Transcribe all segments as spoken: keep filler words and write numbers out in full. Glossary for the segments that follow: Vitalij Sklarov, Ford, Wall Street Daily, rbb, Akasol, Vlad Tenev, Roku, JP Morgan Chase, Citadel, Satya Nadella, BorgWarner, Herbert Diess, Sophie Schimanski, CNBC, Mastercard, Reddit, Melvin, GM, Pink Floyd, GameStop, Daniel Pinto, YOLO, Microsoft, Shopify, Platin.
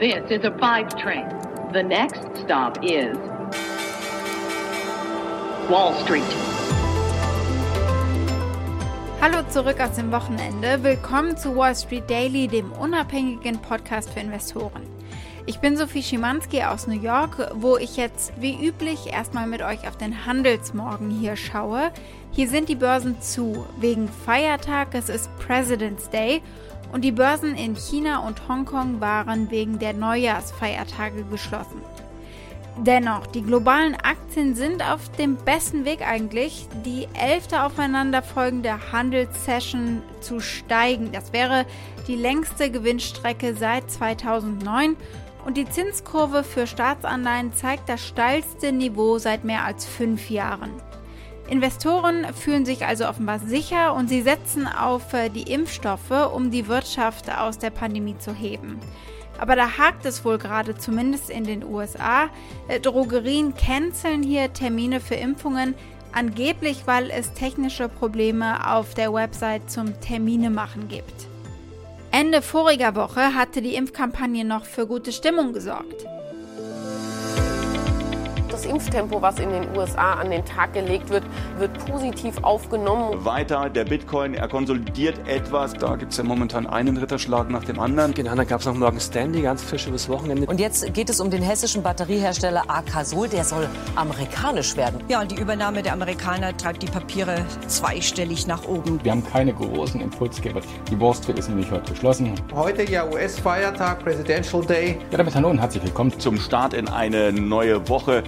This is a five train. The next stop is Wall Street. Hallo zurück aus dem Wochenende. Willkommen zu Wall Street Daily, dem unabhängigen Podcast für Investoren. Ich bin Sophie Schimanski aus New York, wo ich jetzt wie üblich erstmal mit euch auf den Handelsmorgen hier schaue. Hier sind die Börsen zu, wegen Feiertag, es ist President's Day. Und die Börsen in China und Hongkong waren wegen der Neujahrsfeiertage geschlossen. Dennoch, die globalen Aktien sind auf dem besten Weg eigentlich, die elfte aufeinanderfolgende Handelssession zu steigen. Das wäre die längste Gewinnstrecke seit zweitausendneun und die Zinskurve für Staatsanleihen zeigt das steilste Niveau seit mehr als fünf Jahren. Investoren fühlen sich also offenbar sicher und sie setzen auf die Impfstoffe, um die Wirtschaft aus der Pandemie zu heben. Aber da hakt es wohl gerade, zumindest in den U S A. Drogerien canceln hier Termine für Impfungen, angeblich weil es technische Probleme auf der Website zum Terminemachen gibt. Ende voriger Woche hatte die Impfkampagne noch für gute Stimmung gesorgt. Das Impftempo, was in den U S A an den Tag gelegt wird, wird positiv aufgenommen. Weiter, der Bitcoin, er konsolidiert etwas. Da gibt es ja momentan einen Ritterschlag nach dem anderen. Genau, da gab es noch Morgan Stanley, ganz frisch übers Wochenende. Und jetzt geht es um den hessischen Batteriehersteller Akasol, der soll amerikanisch werden. Ja, und die Übernahme der Amerikaner treibt die Papiere zweistellig nach oben. Wir haben keine großen Impulsgeber. Die Wall Street ist nämlich heute geschlossen. Heute ja U S-Feiertag, Presidential Day. Ja, damit hallo und herzlich willkommen zum Start in eine neue Woche.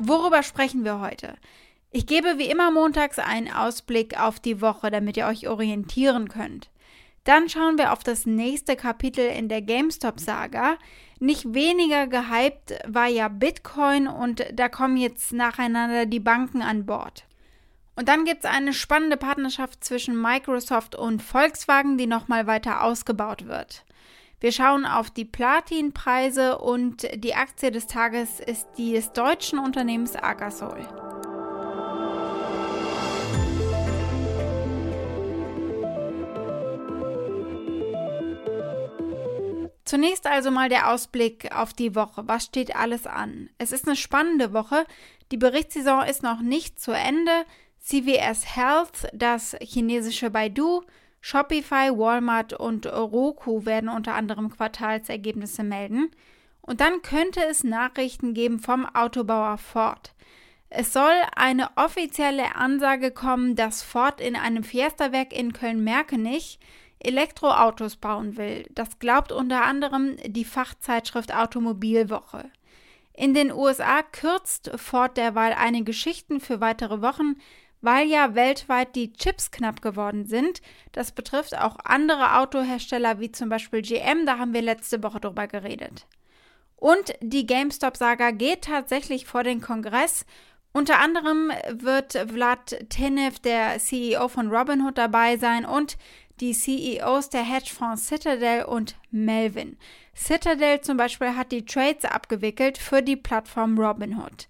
Worüber sprechen wir heute? Ich gebe wie immer montags einen Ausblick auf die Woche, damit ihr euch orientieren könnt. Dann schauen wir auf das nächste Kapitel in der GameStop-Saga. Nicht weniger gehypt war ja Bitcoin und da kommen jetzt nacheinander die Banken an Bord. Und dann gibt es eine spannende Partnerschaft zwischen Microsoft und Volkswagen, die nochmal weiter ausgebaut wird. Wir schauen auf die Platinpreise und die Aktie des Tages ist die des deutschen Unternehmens Akasol. Zunächst also mal der Ausblick auf die Woche. Was steht alles an? Es ist eine spannende Woche. Die Berichtssaison ist noch nicht zu Ende. C V S Health, das chinesische Baidu, Shopify, Walmart und Roku werden unter anderem Quartalsergebnisse melden. Und dann könnte es Nachrichten geben vom Autobauer Ford. Es soll eine offizielle Ansage kommen, dass Ford in einem Fiesta-Werk in Köln-Merkenich Elektroautos bauen will. Das glaubt unter anderem die Fachzeitschrift Automobilwoche. In den U S A kürzt Ford derweil einige Schichten für weitere Wochen, weil ja weltweit die Chips knapp geworden sind. Das betrifft auch andere Autohersteller wie zum Beispiel G M, da haben wir letzte Woche drüber geredet. Und die GameStop-Saga geht tatsächlich vor den Kongress. Unter anderem wird Vlad Tenev, der C E O von Robinhood, dabei sein und die C E Os der Hedgefonds Citadel und Melvin. Citadel zum Beispiel hat die Trades abgewickelt für die Plattform Robinhood.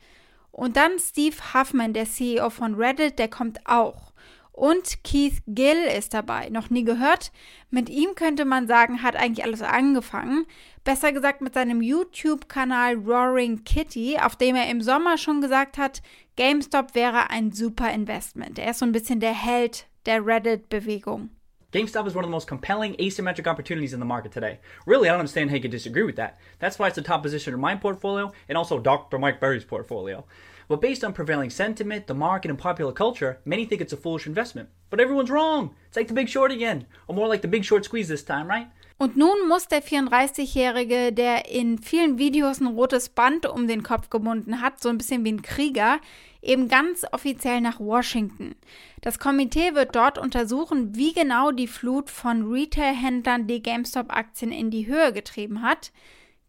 Und dann Steve Huffman, der C E O von Reddit, der kommt auch. Und Keith Gill ist dabei, noch nie gehört. Mit ihm könnte man sagen, hat eigentlich alles angefangen. Besser gesagt mit seinem YouTube-Kanal Roaring Kitty, auf dem er im Sommer schon gesagt hat, GameStop wäre ein super Investment. Er ist so ein bisschen der Held der Reddit-Bewegung. GameStop is one of the most compelling asymmetric opportunities in the market today. Really, I don't understand how you could disagree with that. That's why it's the top position in my portfolio and also Doctor Mike Berry's portfolio. But based on prevailing sentiment, the market, and popular culture, many think it's a foolish investment. But everyone's wrong. It's like the Big Short again. Or more like the Big Short squeeze this time, right? Und nun muss der vierunddreißigjährige, der in vielen Videos ein rotes Band um den Kopf gebunden hat, so ein bisschen wie ein Krieger, eben ganz offiziell nach Washington. Das Komitee wird dort untersuchen, wie genau die Flut von Retail-Händlern die GameStop-Aktien in die Höhe getrieben hat.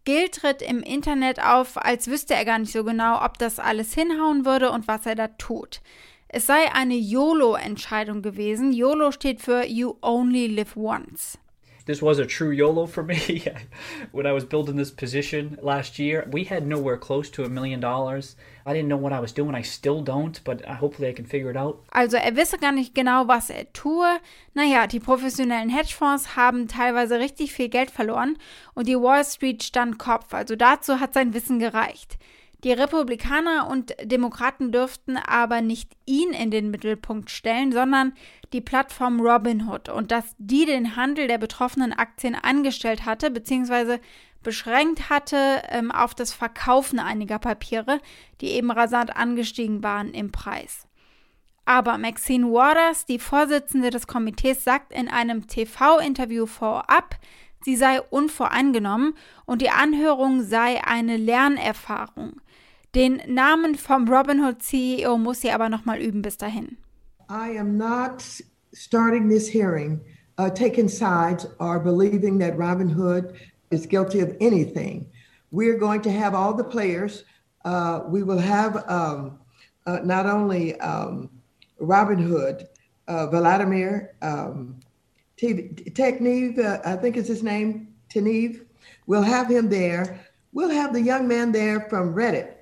Gill tritt im Internet auf, als wüsste er gar nicht so genau, ob das alles hinhauen würde und was er da tut. Es sei eine YOLO-Entscheidung gewesen. YOLO steht für You Only Live Once. this was a true YOLO for me. When I was building this position last year, we had nowhere close to a million dollars. I didn't know what I was doing. I still don't, but hopefully I can figure it out. Also er wisse gar nicht genau, was er tue. Naja, die professionellen Hedgefonds haben teilweise richtig viel Geld verloren und die Wall Street stand Kopf. Also dazu hat sein Wissen gereicht. Die Republikaner und Demokraten dürften aber nicht ihn in den Mittelpunkt stellen, sondern die Plattform Robinhood und dass die den Handel der betroffenen Aktien angestellt hatte bzw. beschränkt hatte ähm, auf das Verkaufen einiger Papiere, die eben rasant angestiegen waren im Preis. Aber Maxine Waters, die Vorsitzende des Komitees, sagt in einem T V-Interview vorab, sie sei unvoreingenommen und die Anhörung sei eine Lernerfahrung. Den Namen vom Robinhood C E O muss sie aber nochmal üben bis dahin. I am not starting this hearing, uh, taking sides or believing that Robinhood is guilty of anything. We're going to have all the players. Uh, we will have um, uh, not only um, Robinhood, uh, Vladimir, um, Tenev, uh, I think is his name, Tenev. We'll have him there. We'll have the young man there from Reddit.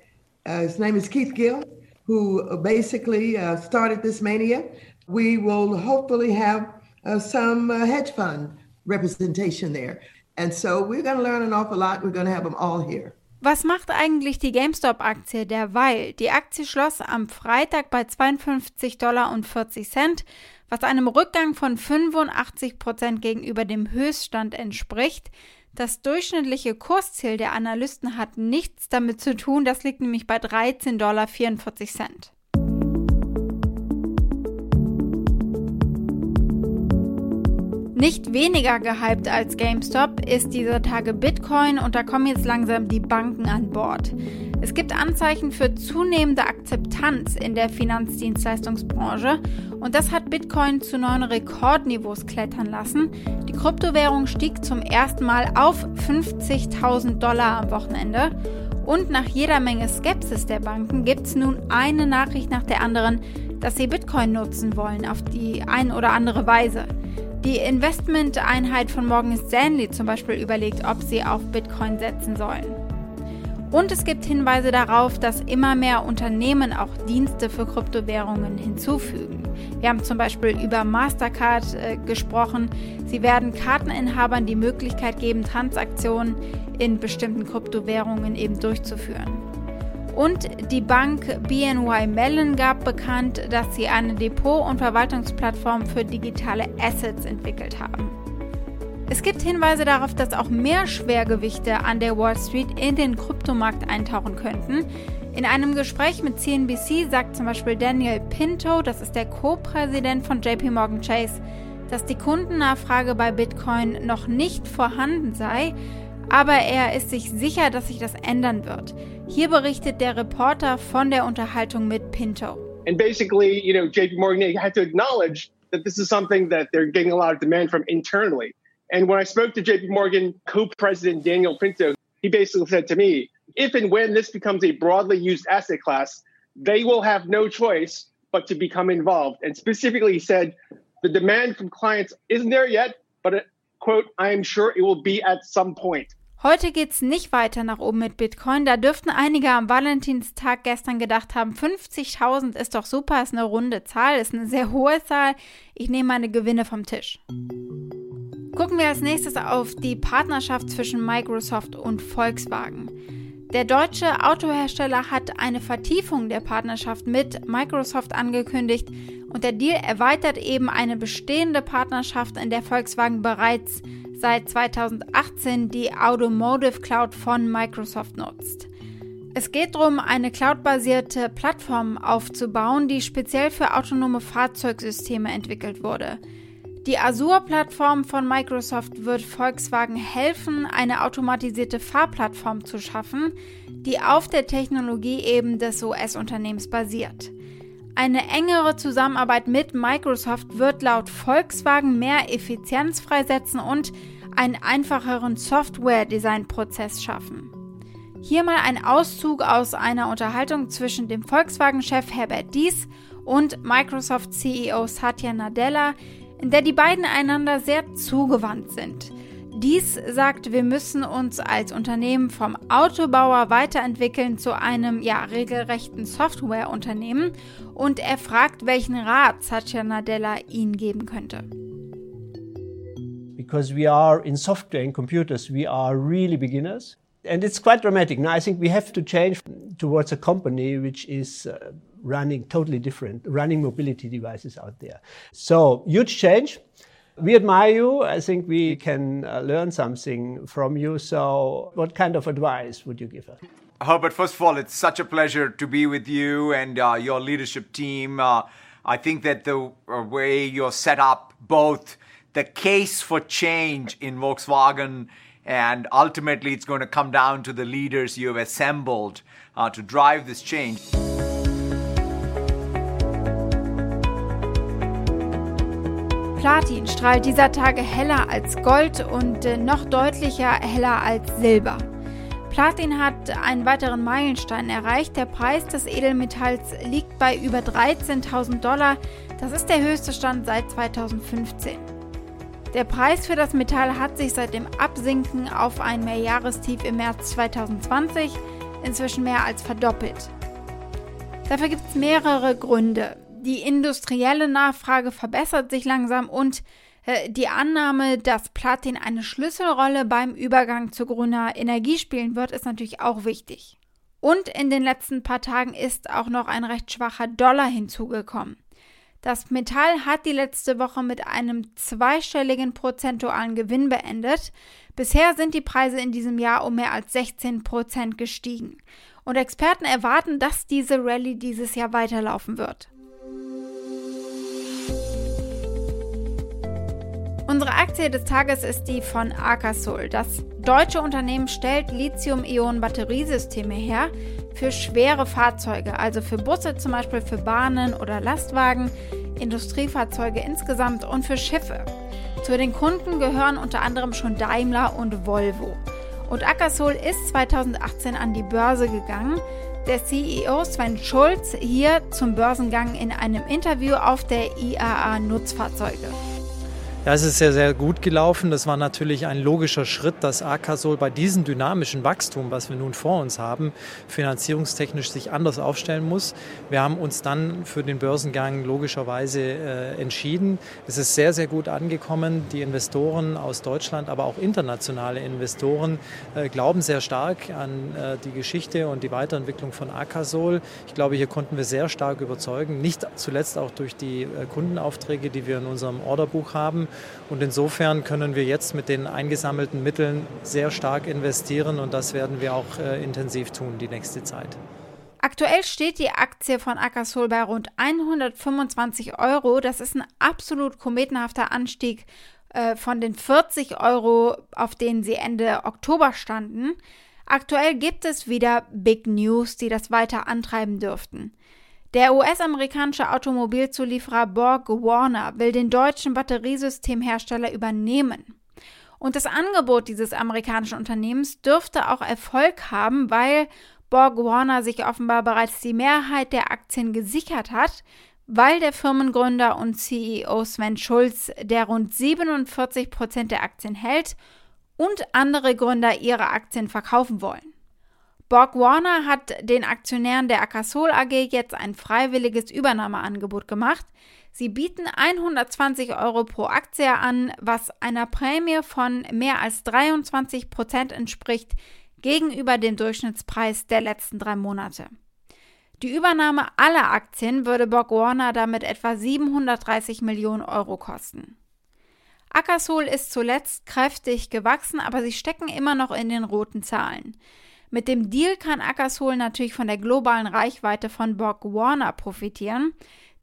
Uh, his name is Keith Gill, who basically uh, started this mania. We will hopefully have uh, some uh, hedge fund representation there. And so we're going to learn an awful lot. We're going to have them all here. Was macht eigentlich die GameStop-Aktie derweil? Die Aktie schloss am Freitag bei zweiundfünfzig Dollar und vierzig Cent, was einem Rückgang von fünfundachtzig Prozent gegenüber dem Höchststand entspricht. Das durchschnittliche Kursziel der Analysten hat nichts damit zu tun, das liegt nämlich bei dreizehn Dollar vierundvierzig Cent. Nicht weniger gehypt als GameStop ist dieser Tage Bitcoin und da kommen jetzt langsam die Banken an Bord. Es gibt Anzeichen für zunehmende Akzeptanz in der Finanzdienstleistungsbranche und das hat Bitcoin zu neuen Rekordniveaus klettern lassen. Die Kryptowährung stieg zum ersten Mal auf fünfzigtausend Dollar am Wochenende. Und nach jeder Menge Skepsis der Banken gibt es nun eine Nachricht nach der anderen, dass sie Bitcoin nutzen wollen auf die ein oder andere Weise. Die Investmenteinheit von Morgan Stanley zum Beispiel überlegt, ob sie auf Bitcoin setzen sollen. Und es gibt Hinweise darauf, dass immer mehr Unternehmen auch Dienste für Kryptowährungen hinzufügen. Wir haben zum Beispiel über Mastercard äh, gesprochen. Sie werden Karteninhabern die Möglichkeit geben, Transaktionen in bestimmten Kryptowährungen eben durchzuführen. Und die Bank B N Y Mellon gab bekannt, dass sie eine Depot- und Verwaltungsplattform für digitale Assets entwickelt haben. Es gibt Hinweise darauf, dass auch mehr Schwergewichte an der Wall Street in den Kryptomarkt eintauchen könnten. In einem Gespräch mit C N B C sagt zum Beispiel Daniel Pinto, das ist der Co-Präsident von J P Morgan Chase, dass die Kundennachfrage bei Bitcoin noch nicht vorhanden sei, aber er ist sich sicher, dass sich das ändern wird. Hier berichtet der Reporter von der Unterhaltung mit Pinto. And basically, you know, J P Morgan had to acknowledge that this is something that they're getting a lot of demand from internally. And when I spoke to J P Morgan co-president Daniel Pinto, he basically said to me, if and when this becomes a broadly used asset class, they will have no choice but to become involved. And specifically he said, the demand from clients isn't there yet, but, quote, I am sure it will be at some point. Heute geht's nicht weiter nach oben mit Bitcoin. Da dürften einige am Valentinstag gestern gedacht haben, fünfzigtausend ist doch super, ist eine runde Zahl, ist eine sehr hohe Zahl. Ich nehme meine Gewinne vom Tisch. Gucken wir als nächstes auf die Partnerschaft zwischen Microsoft und Volkswagen. Der deutsche Autohersteller hat eine Vertiefung der Partnerschaft mit Microsoft angekündigt und der Deal erweitert eben eine bestehende Partnerschaft, in der Volkswagen bereits seit zweitausendachtzehn die Automotive Cloud von Microsoft nutzt. Es geht darum, eine cloudbasierte Plattform aufzubauen, die speziell für autonome Fahrzeugsysteme entwickelt wurde. Die Azure-Plattform von Microsoft wird Volkswagen helfen, eine automatisierte Fahrplattform zu schaffen, die auf der Technologie eben des U S-Unternehmens basiert. Eine engere Zusammenarbeit mit Microsoft wird laut Volkswagen mehr Effizienz freisetzen und einen einfacheren Software-Design-Prozess schaffen. Hier mal ein Auszug aus einer Unterhaltung zwischen dem Volkswagen-Chef Herbert Diess und Microsoft C E O Satya Nadella, in der die beiden einander sehr zugewandt sind. Dies sagt, wir müssen uns als Unternehmen vom Autobauer weiterentwickeln zu einem ja regelrechten Softwareunternehmen, und er fragt, welchen Rat Satya Nadella ihnen geben könnte. Because we are in software and computers, we are really beginners. And it's quite dramatic. Now I think we have to change towards a company which is uh, running totally different, running mobility devices out there. So huge change. We admire you. I think we can uh, learn something from you. So what kind of advice would you give us? Herbert, first of all, it's such a pleasure to be with you and uh, your leadership team. Uh, I think that the way you're set up, both the case for change in Volkswagen, and ultimately it's going to come down to the leaders you have assembled uh, to drive this change. Platin strahlt dieser Tage heller als Gold und noch deutlicher heller als Silber. Platin hat einen weiteren Meilenstein erreicht. Der Preis des Edelmetalls liegt bei über dreizehntausend Dollar. Das ist der höchste Stand seit zweitausendfünfzehn. Der Preis für das Metall hat sich seit dem Absinken auf ein Mehrjahrestief im März zweitausendzwanzig inzwischen mehr als verdoppelt. Dafür gibt es mehrere Gründe. Die industrielle Nachfrage verbessert sich langsam und äh, die Annahme, dass Platin eine Schlüsselrolle beim Übergang zu grüner Energie spielen wird, ist natürlich auch wichtig. Und in den letzten paar Tagen ist auch noch ein recht schwacher Dollar hinzugekommen. Das Metall hat die letzte Woche mit einem zweistelligen prozentualen Gewinn beendet. Bisher sind die Preise in diesem Jahr um mehr als sechzehn Prozent gestiegen. Und Experten erwarten, dass diese Rallye dieses Jahr weiterlaufen wird. Unsere Aktie des Tages ist die von Akasol. Das deutsche Unternehmen stellt Lithium-Ionen-Batteriesysteme her für schwere Fahrzeuge, also für Busse, zum Beispiel für Bahnen oder Lastwagen, Industriefahrzeuge insgesamt und für Schiffe. Zu den Kunden gehören unter anderem schon Daimler und Volvo. Und Akasol ist zweitausendachtzehn an die Börse gegangen. Der C E O Sven Schulz hier zum Börsengang in einem Interview auf der I A A Nutzfahrzeuge. Ja, es ist sehr, sehr gut gelaufen. Das war natürlich ein logischer Schritt, dass Akasol bei diesem dynamischen Wachstum, was wir nun vor uns haben, finanzierungstechnisch sich anders aufstellen muss. Wir haben uns dann für den Börsengang logischerweise äh, entschieden. Es ist sehr, sehr gut angekommen. Die Investoren aus Deutschland, aber auch internationale Investoren äh, glauben sehr stark an äh, die Geschichte und die Weiterentwicklung von Akasol. Ich glaube, hier konnten wir sehr stark überzeugen, nicht zuletzt auch durch die äh, Kundenaufträge, die wir in unserem Orderbuch haben. Und insofern können wir jetzt mit den eingesammelten Mitteln sehr stark investieren, und das werden wir auch äh, intensiv tun die nächste Zeit. Aktuell steht die Aktie von Akasol bei rund hundertfünfundzwanzig Euro. Das ist ein absolut kometenhafter Anstieg äh, von den vierzig Euro, auf denen sie Ende Oktober standen. Aktuell gibt es wieder Big News, die das weiter antreiben dürften. Der U S-amerikanische Automobilzulieferer BorgWarner will den deutschen Batteriesystemhersteller übernehmen. Und das Angebot dieses amerikanischen Unternehmens dürfte auch Erfolg haben, weil BorgWarner sich offenbar bereits die Mehrheit der Aktien gesichert hat, weil der Firmengründer und C E O Sven Schulz, der rund siebenundvierzig Prozent der Aktien hält, und andere Gründer ihre Aktien verkaufen wollen. BorgWarner hat den Aktionären der Akasol A G jetzt ein freiwilliges Übernahmeangebot gemacht. Sie bieten hundertzwanzig Euro pro Aktie an, was einer Prämie von mehr als dreiundzwanzig Prozent entspricht gegenüber dem Durchschnittspreis der letzten drei Monate. Die Übernahme aller Aktien würde BorgWarner damit etwa siebenhundertdreißig Millionen Euro kosten. Akasol ist zuletzt kräftig gewachsen, aber sie stecken immer noch in den roten Zahlen. Mit dem Deal kann Akasol natürlich von der globalen Reichweite von BorgWarner profitieren.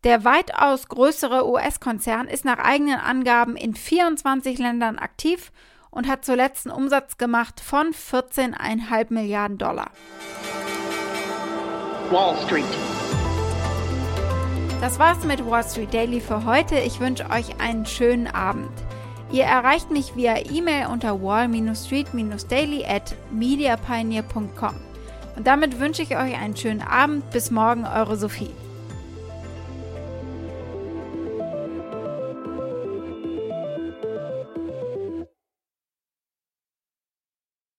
Der weitaus größere U S-Konzern ist nach eigenen Angaben in vierundzwanzig Ländern aktiv und hat zuletzt einen Umsatz gemacht von vierzehn Komma fünf Milliarden Dollar. Wall Street. Das war's mit Wall Street Daily für heute. Ich wünsche euch einen schönen Abend. Ihr erreicht mich via E-Mail unter wall street daily at mediapioneer punkt com. Und damit wünsche ich euch einen schönen Abend. Bis morgen, eure Sophie.